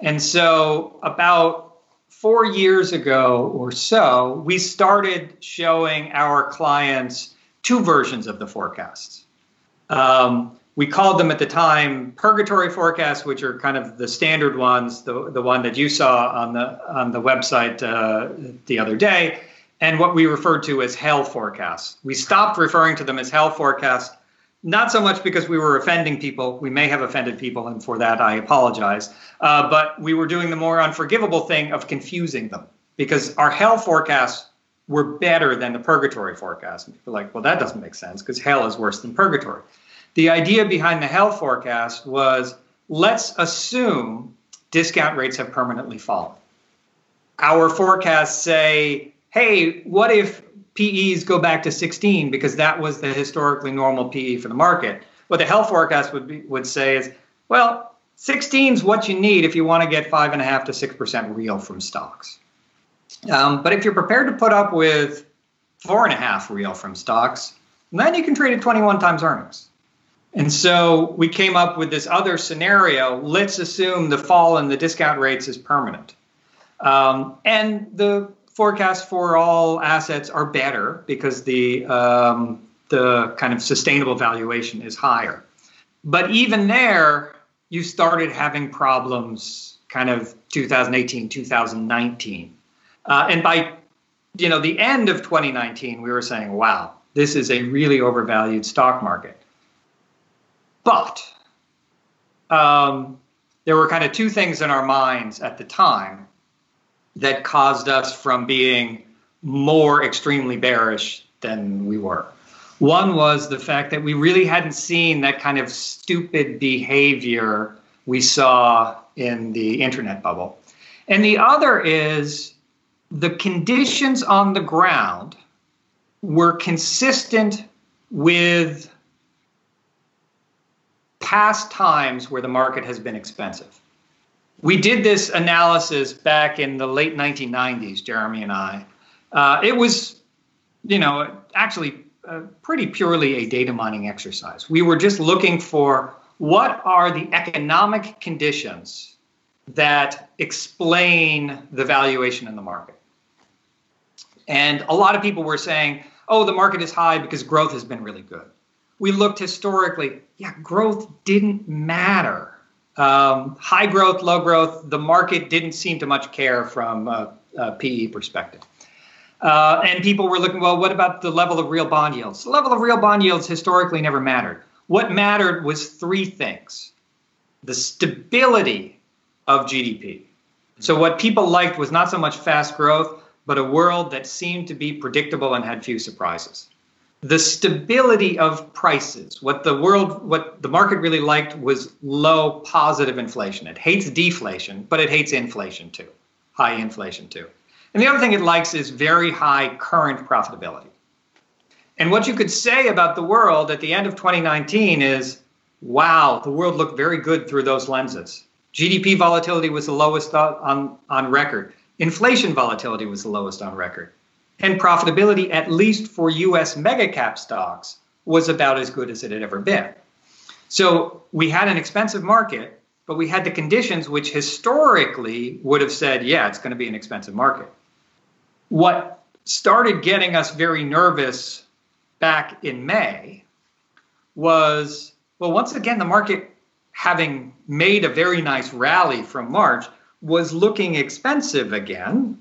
And so about 4 years ago or so, we started showing our clients two versions of the forecasts. We called them at the time purgatory forecasts, which are kind of the standard ones, the one that you saw on the website the other day, and what we referred to as hell forecasts. We stopped referring to them as hell forecasts, not so much because we were offending people. We may have offended people, and for that I apologize. But we were doing the more unforgivable thing of confusing them, because our hell forecasts were better than the purgatory forecasts. And people are like, well, that doesn't make sense because hell is worse than purgatory. The idea behind the hell forecast was, let's assume discount rates have permanently fallen. Our forecasts say, hey, what if PEs go back to 16 because that was the historically normal PE for the market? What the hell forecast would say is, well, 16 is what you need if you want to get 5.5 to 6% real from stocks. But if you're prepared to put up with 4.5 real from stocks, then you can trade at 21 times earnings. And so we came up with this other scenario. Let's assume the fall in the discount rates is permanent. And the forecasts for all assets are better because the kind of sustainable valuation is higher. But even there, you started having problems kind of 2018, 2019. And by, you know, the end of 2019, we were saying, wow, this is a really overvalued stock market. But there were kind of two things in our minds at the time that caused us from being more extremely bearish than we were. One was the fact that we really hadn't seen that kind of stupid behavior we saw in the internet bubble. And the other is the conditions on the ground were consistent with past times where the market has been expensive. We did this analysis back in the late 1990s, Jeremy and I. It was, you know, actually pretty purely a data mining exercise. We were just looking for what are the economic conditions that explain the valuation in the market. And a lot of people were saying, oh, the market is high because growth has been really good. We looked historically, yeah, growth didn't matter. High growth, low growth, the market didn't seem to much care from a PE perspective. And people were looking, well, what about the level of real bond yields? The level of real bond yields historically never mattered. What mattered was three things. The stability of GDP. So what people liked was not so much fast growth, but a world that seemed to be predictable and had few surprises. The stability of prices. What the market really liked was low positive inflation. It hates deflation, but it hates inflation too, high inflation too. And the other thing it likes is very high current profitability. And what you could say about the world at the end of 2019 is, wow, the world looked very good through those lenses. GDP volatility was the lowest on record. Inflation volatility was the lowest on record. And profitability, at least for U.S. mega cap stocks, was about as good as it had ever been. So we had an expensive market, but we had the conditions which historically would have said, yeah, it's going to be an expensive market. What started getting us very nervous back in May was, well, once again, the market, having made a very nice rally from March, was looking expensive again.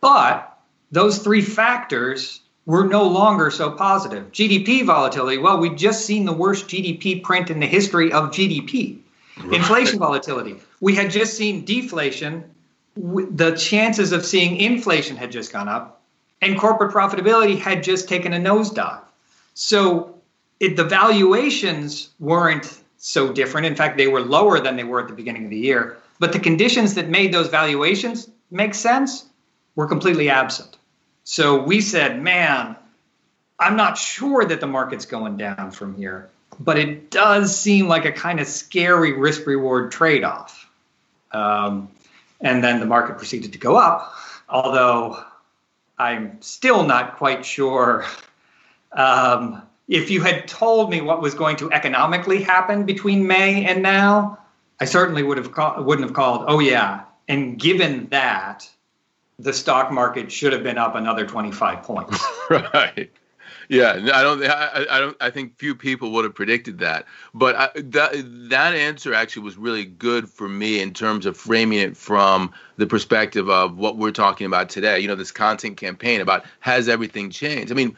But those three factors were no longer so positive. GDP volatility, well, we've just seen the worst GDP print in the history of GDP. Right. Inflation volatility, we had just seen deflation. The chances of seeing inflation had just gone up. And corporate profitability had just taken a nosedive. So the valuations weren't so different. In fact, they were lower than they were at the beginning of the year. But the conditions that made those valuations make sense were completely absent. So we said, man, I'm not sure that the market's going down from here, but it does seem like a kind of scary risk-reward trade-off. And then the market proceeded to go up, although I'm still not quite sure. If you had told me what was going to economically happen between May and now, I certainly wouldn't have called, oh yeah, and given that, the stock market should have been up another 25 points. Right. Yeah. I think few people would have predicted that. But that answer actually was really good for me in terms of framing it from the perspective of what we're talking about today. You know, this content campaign about has everything changed? I mean,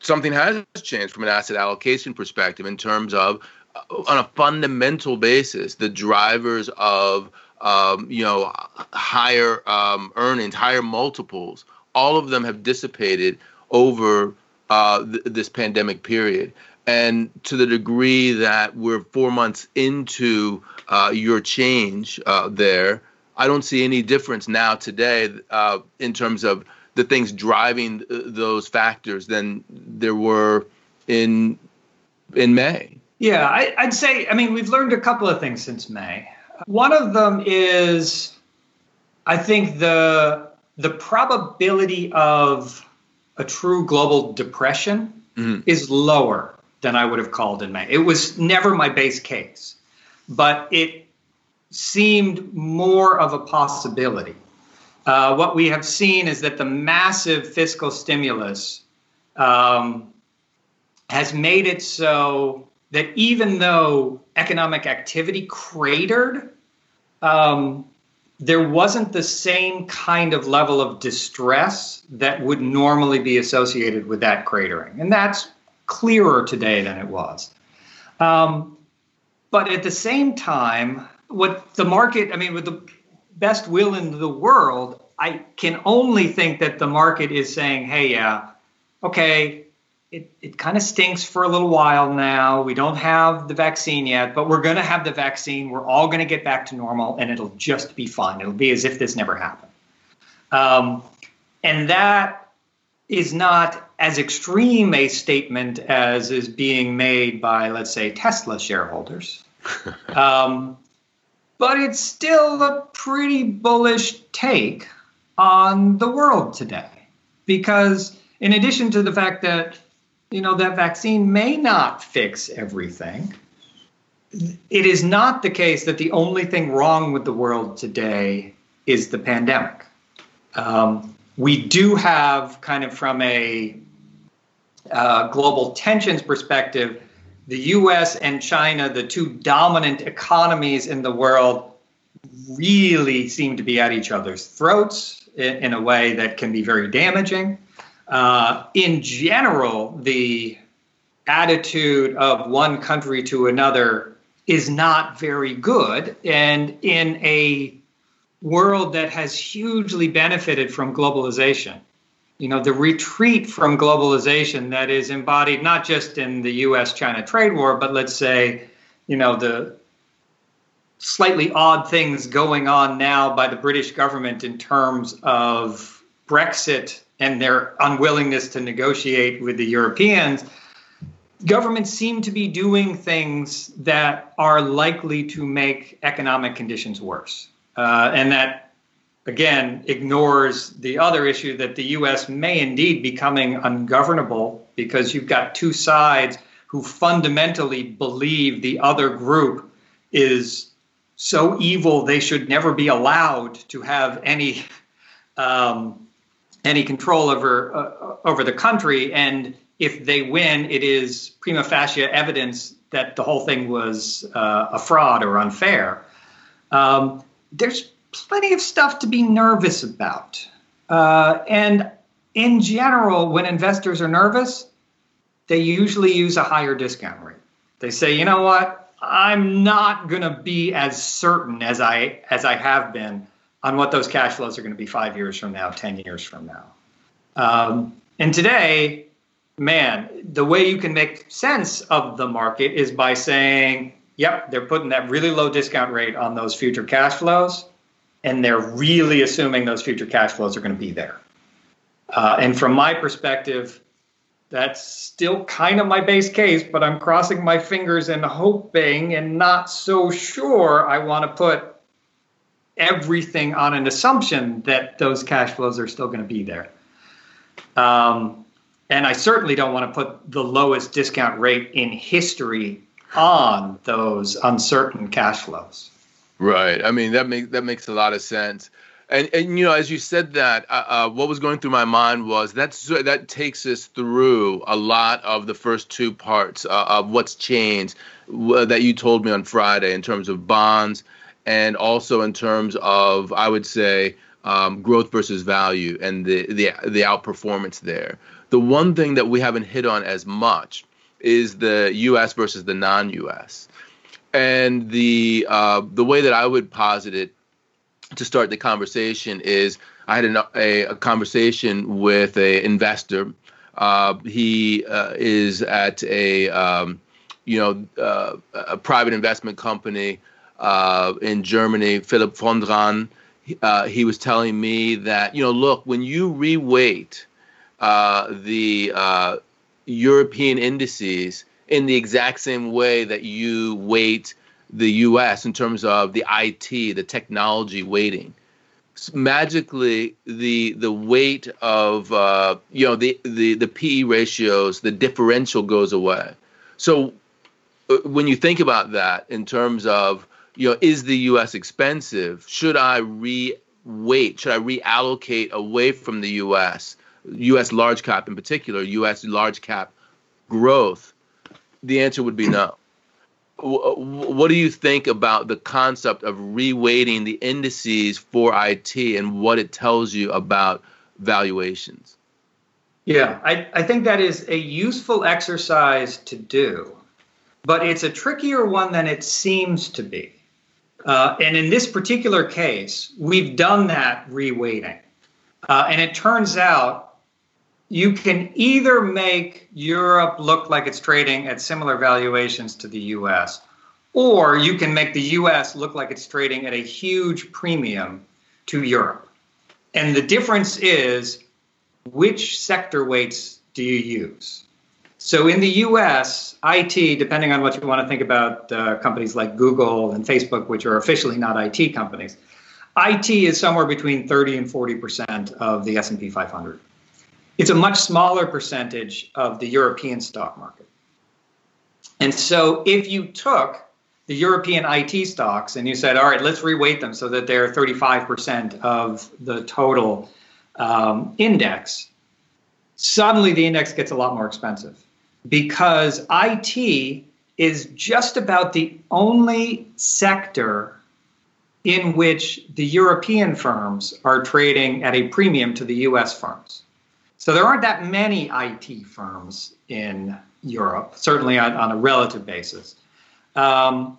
something has changed from an asset allocation perspective in terms of, on a fundamental basis, the drivers of higher earnings, higher multiples. All of them have dissipated over this pandemic period. And to the degree that we're 4 months into your change there, I don't see any difference now today in terms of the things driving those factors than there were in May. Yeah, I'd say, I mean, we've learned a couple of things since May. One of them is, I think, the probability of a true global depression is lower than I would have called in May. It was never my base case, but it seemed more of a possibility. What we have seen is that the massive fiscal stimulus has made it so that even though economic activity cratered, there wasn't the same kind of level of distress that would normally be associated with that cratering. And that's clearer today than it was. But at the same time, what the market, I mean, with the best will in the world, I can only think that the market is saying, hey, yeah, okay, it kind of stinks for a little while now. We don't have the vaccine yet, but we're going to have the vaccine. We're all going to get back to normal, and it'll just be fine. It'll be as if this never happened. And that is not as extreme a statement as is being made by, let's say, Tesla shareholders. But it's still a pretty bullish take on the world today, because in addition to the fact that, you know, that vaccine may not fix everything, it is not the case that the only thing wrong with the world today is the pandemic. We do have, kind of from a global tensions perspective, the U.S. and China, the two dominant economies in the world, really seem to be at each other's throats in a way that can be very damaging. In general, the attitude of one country to another is not very good. And in a world that has hugely benefited from globalization, you know, the retreat from globalization that is embodied not just in the U.S.-China trade war, but let's say, you know, the slightly odd things going on now by the British government in terms of Brexit and their unwillingness to negotiate with the Europeans, governments seem to be doing things that are likely to make economic conditions worse. And that, again, ignores the other issue that the U.S. may indeed be becoming ungovernable, because you've got two sides who fundamentally believe the other group is so evil they should never be allowed to have any control over the country, and if they win, it is prima facie evidence that the whole thing was a fraud or unfair. There's plenty of stuff to be nervous about, and in general, when investors are nervous, they usually use a higher discount rate. They say, you know what, I'm not going to be as certain as I have been on what those cash flows are going to be 5 years from now, 10 years from now. And today, man, the way you can make sense of the market is by saying, yep, they're putting that really low discount rate on those future cash flows, and they're really assuming those future cash flows are going to be there. And from my perspective, that's still kind of my base case, but I'm crossing my fingers and hoping and not so sure I want to put everything on an assumption that those cash flows are still going to be there. And I certainly don't want to put the lowest discount rate in history on those uncertain cash flows. Right. I mean, that makes a lot of sense. And you know, as you said that, what was going through my mind was that takes us through a lot of the first two parts of what's changed that you told me on Friday in terms of bonds, and also in terms of, I would say, growth versus value and the outperformance there. The one thing that we haven't hit on as much is the U.S. versus the non-U.S. And the way that I would posit it to start the conversation is, I had a conversation with an investor. He is at a private investment company in Germany, Philipp von Dran. He was telling me that, you know, look, when you reweight the European indices in the exact same way that you weight the U.S. in terms of the IT, the technology weighting, magically the weight of the PE ratios, the differential goes away. So when you think about that in terms of, you know, is the U.S. expensive? Should I re-weight? Should I reallocate away from the U.S., U.S. large cap in particular, U.S. large cap growth? The answer would be no. What do you think about the concept of re-weighting the indices for IT and what it tells you about valuations? Yeah, I think that is a useful exercise to do, but it's a trickier one than it seems to be. And in this particular case, we've done that reweighting. And it turns out you can either make Europe look like it's trading at similar valuations to the U.S., or you can make the U.S. look like it's trading at a huge premium to Europe. And the difference is, which sector weights do you use? So in the U.S., IT, depending on what you want to think about companies like Google and Facebook, which are officially not IT companies, IT is somewhere between 30 and 40% of the S&P 500. It's a much smaller percentage of the European stock market. And so if you took the European IT stocks and you said, all right, let's reweight them so that they're 35% of the total index, suddenly the index gets a lot more expensive because IT is just about the only sector in which the European firms are trading at a premium to the U.S. firms. So there aren't that many IT firms in Europe, certainly on a relative basis. And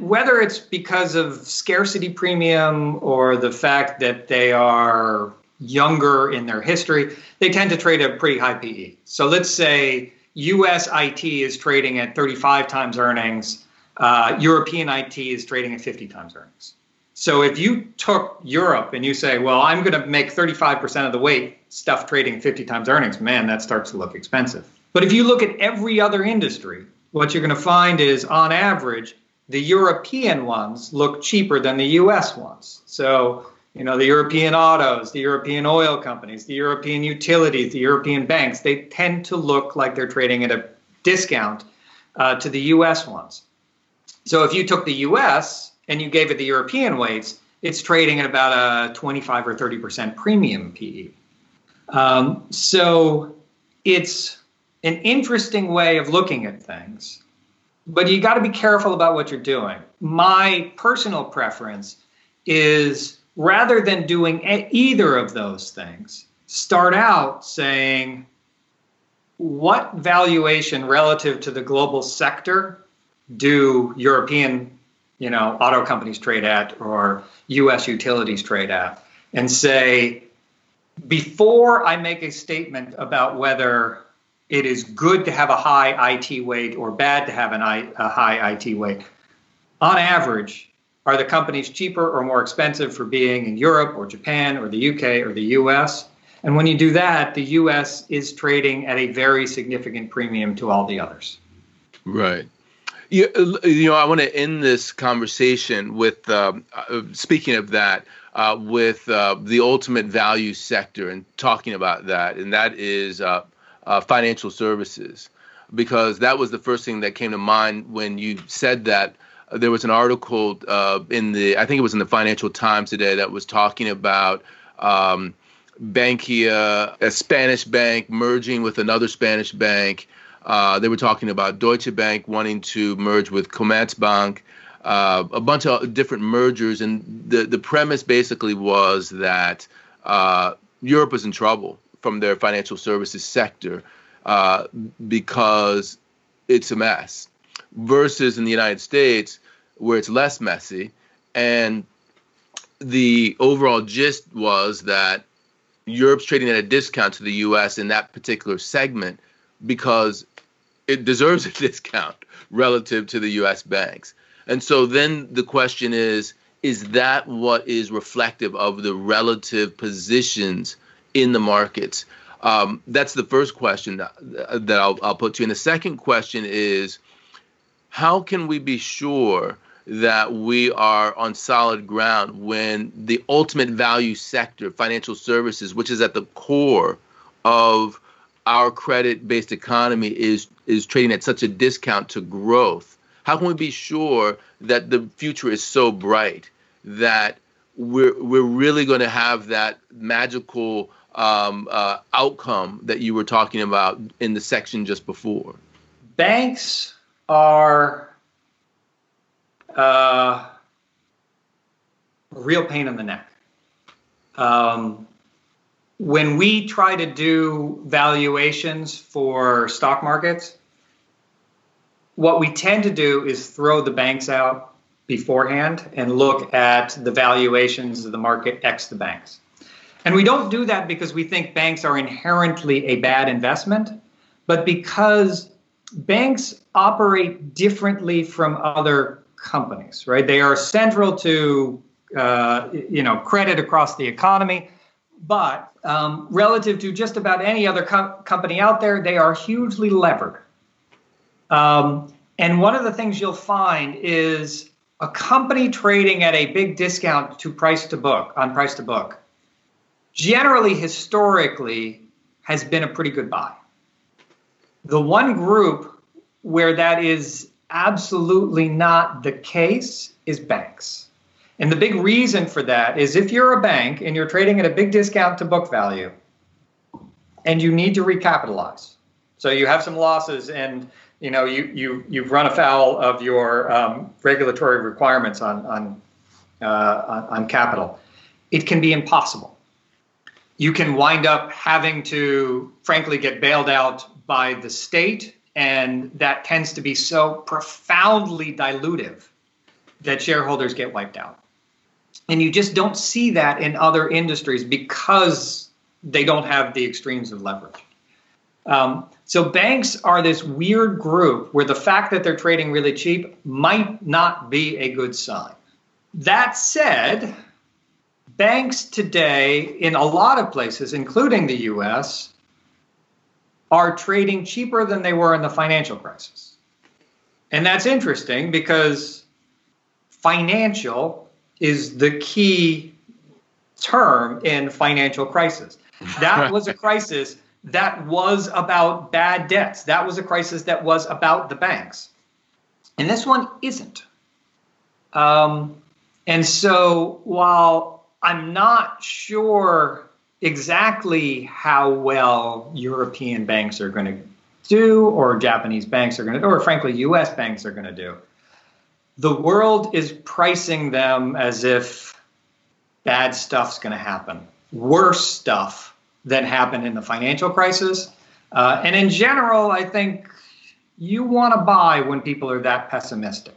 whether it's because of scarcity premium or the fact that they are younger in their history, they tend to trade at a pretty high PE. So let's say U.S. IT is trading at 35 times earnings. European IT is trading at 50 times earnings. So if you took Europe and you say, well, I'm going to make 35% of the weight stuff trading 50 times earnings, man, that starts to look expensive. But if you look at every other industry, what you're going to find is, on average, the European ones look cheaper than the U.S. ones. So, you know, the European autos, the European oil companies, the European utilities, the European banks, they tend to look like they're trading at a discount to the U.S. ones. So if you took the U.S. and you gave it the European weights, it's trading at about a 25 or 30% premium PE. So it's an interesting way of looking at things, but you got to be careful about what you're doing. My personal preference is, rather than doing either of those things, start out saying, what valuation relative to the global sector do European, you know, auto companies trade at or U.S. utilities trade at? And say, before I make a statement about whether it is good to have a high IT weight or bad to have a high IT weight, on average, are the companies cheaper or more expensive for being in Europe or Japan or the UK or the US? And when you do that, the US is trading at a very significant premium to all the others. Right. You know, I want to end this conversation with, speaking of that, with the ultimate value sector and talking about that, and that is financial services, because that was the first thing that came to mind when you said that. There was an article I think it was in the Financial Times today that was talking about Bankia, a Spanish bank merging with another Spanish bank. They were talking about Deutsche Bank wanting to merge with Commerzbank, a bunch of different mergers. And the premise basically was that Europe was in trouble from their financial services sector because it's a mess, versus in the United States, where it's less messy. And the overall gist was that Europe's trading at a discount to the U.S. in that particular segment because it deserves a discount relative to the U.S. banks. And so then the question is that what is reflective of the relative positions in the markets? That's the first question that I'll put to you. And the second question is, how can we be sure that we are on solid ground when the ultimate value sector, financial services, which is at the core of our credit-based economy, is trading at such a discount to growth? How can we be sure that the future is so bright that we're really going to have that magical outcome that you were talking about in the section just before? Banks are a real pain in the neck. When we try to do valuations for stock markets, what we tend to do is throw the banks out beforehand and look at the valuations of the market ex the banks. And we don't do that because we think banks are inherently a bad investment, but because banks operate differently from other companies, right? They are central to, credit across the economy, but relative to just about any other company out there, they are hugely levered. And one of the things you'll find is a company trading at a big discount to price to book, on price to book, generally historically has been a pretty good buy. The one group where that is absolutely not the case is banks. And the big reason for that is if you're a bank and you're trading at a big discount to book value and you need to recapitalize, so you have some losses and you've run afoul of your regulatory requirements on capital, it can be impossible. You can wind up having to, frankly, get bailed out by the state, and that tends to be so profoundly dilutive that shareholders get wiped out. And you just don't see that in other industries because they don't have the extremes of leverage. So banks are this weird group where the fact that they're trading really cheap might not be a good sign. That said, banks today in a lot of places, including the US, are trading cheaper than they were in the financial crisis. And that's interesting because financial is the key term in financial crisis. That was a crisis that was about bad debts. That was a crisis that was about the banks. And this one isn't. And so while I'm not sure exactly how well European banks are going to do, or Japanese banks are going to, or frankly, US banks are going to do, the world is pricing them as if bad stuff's going to happen, worse stuff that happened in the financial crisis. And in general, I think you want to buy when people are that pessimistic.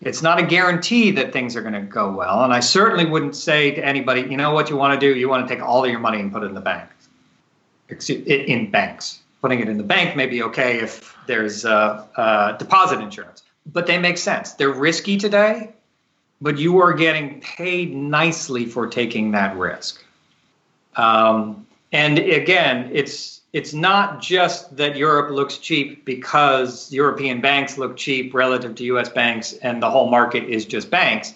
It's not a guarantee that things are going to go well. And I certainly wouldn't say to anybody, you know what you want to do? You want to take all of your money and put it in the bank, in banks. Putting it in the bank may be okay if there's deposit insurance, but they make sense. They're risky today, but you are getting paid nicely for taking that risk. And again, it's not just that Europe looks cheap because European banks look cheap relative to U.S. banks and the whole market is just banks.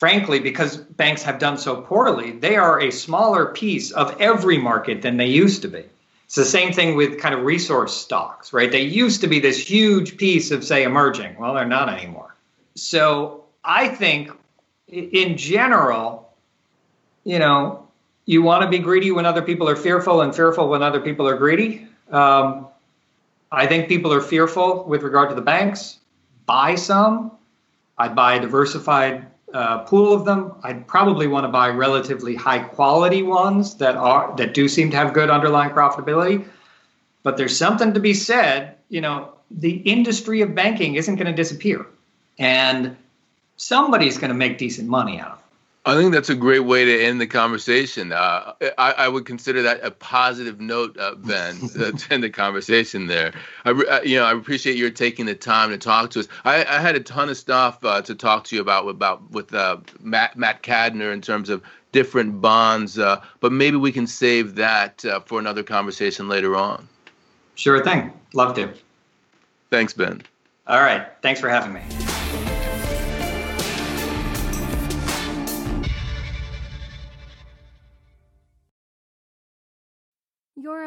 Frankly, because banks have done so poorly, they are a smaller piece of every market than they used to be. It's the same thing with kind of resource stocks, right? They used to be this huge piece of, say, emerging. Well, they're not anymore. So I think in general, you want to be greedy when other people are fearful and fearful when other people are greedy. I think people are fearful with regard to the banks. Buy some. I'd buy a diversified pool of them. I'd probably want to buy relatively high quality ones that do seem to have good underlying profitability. But there's something to be said, the industry of banking isn't going to disappear. And somebody's going to make decent money out of it. I think that's a great way to end the conversation. I would consider that a positive note, Ben, to end the conversation there. I appreciate your taking the time to talk to us. I had a ton of stuff to talk to you about with Matt Kadner in terms of different bonds, but maybe we can save that for another conversation later on. Sure thing. Love to. Thanks, Ben. All right. Thanks for having me. You're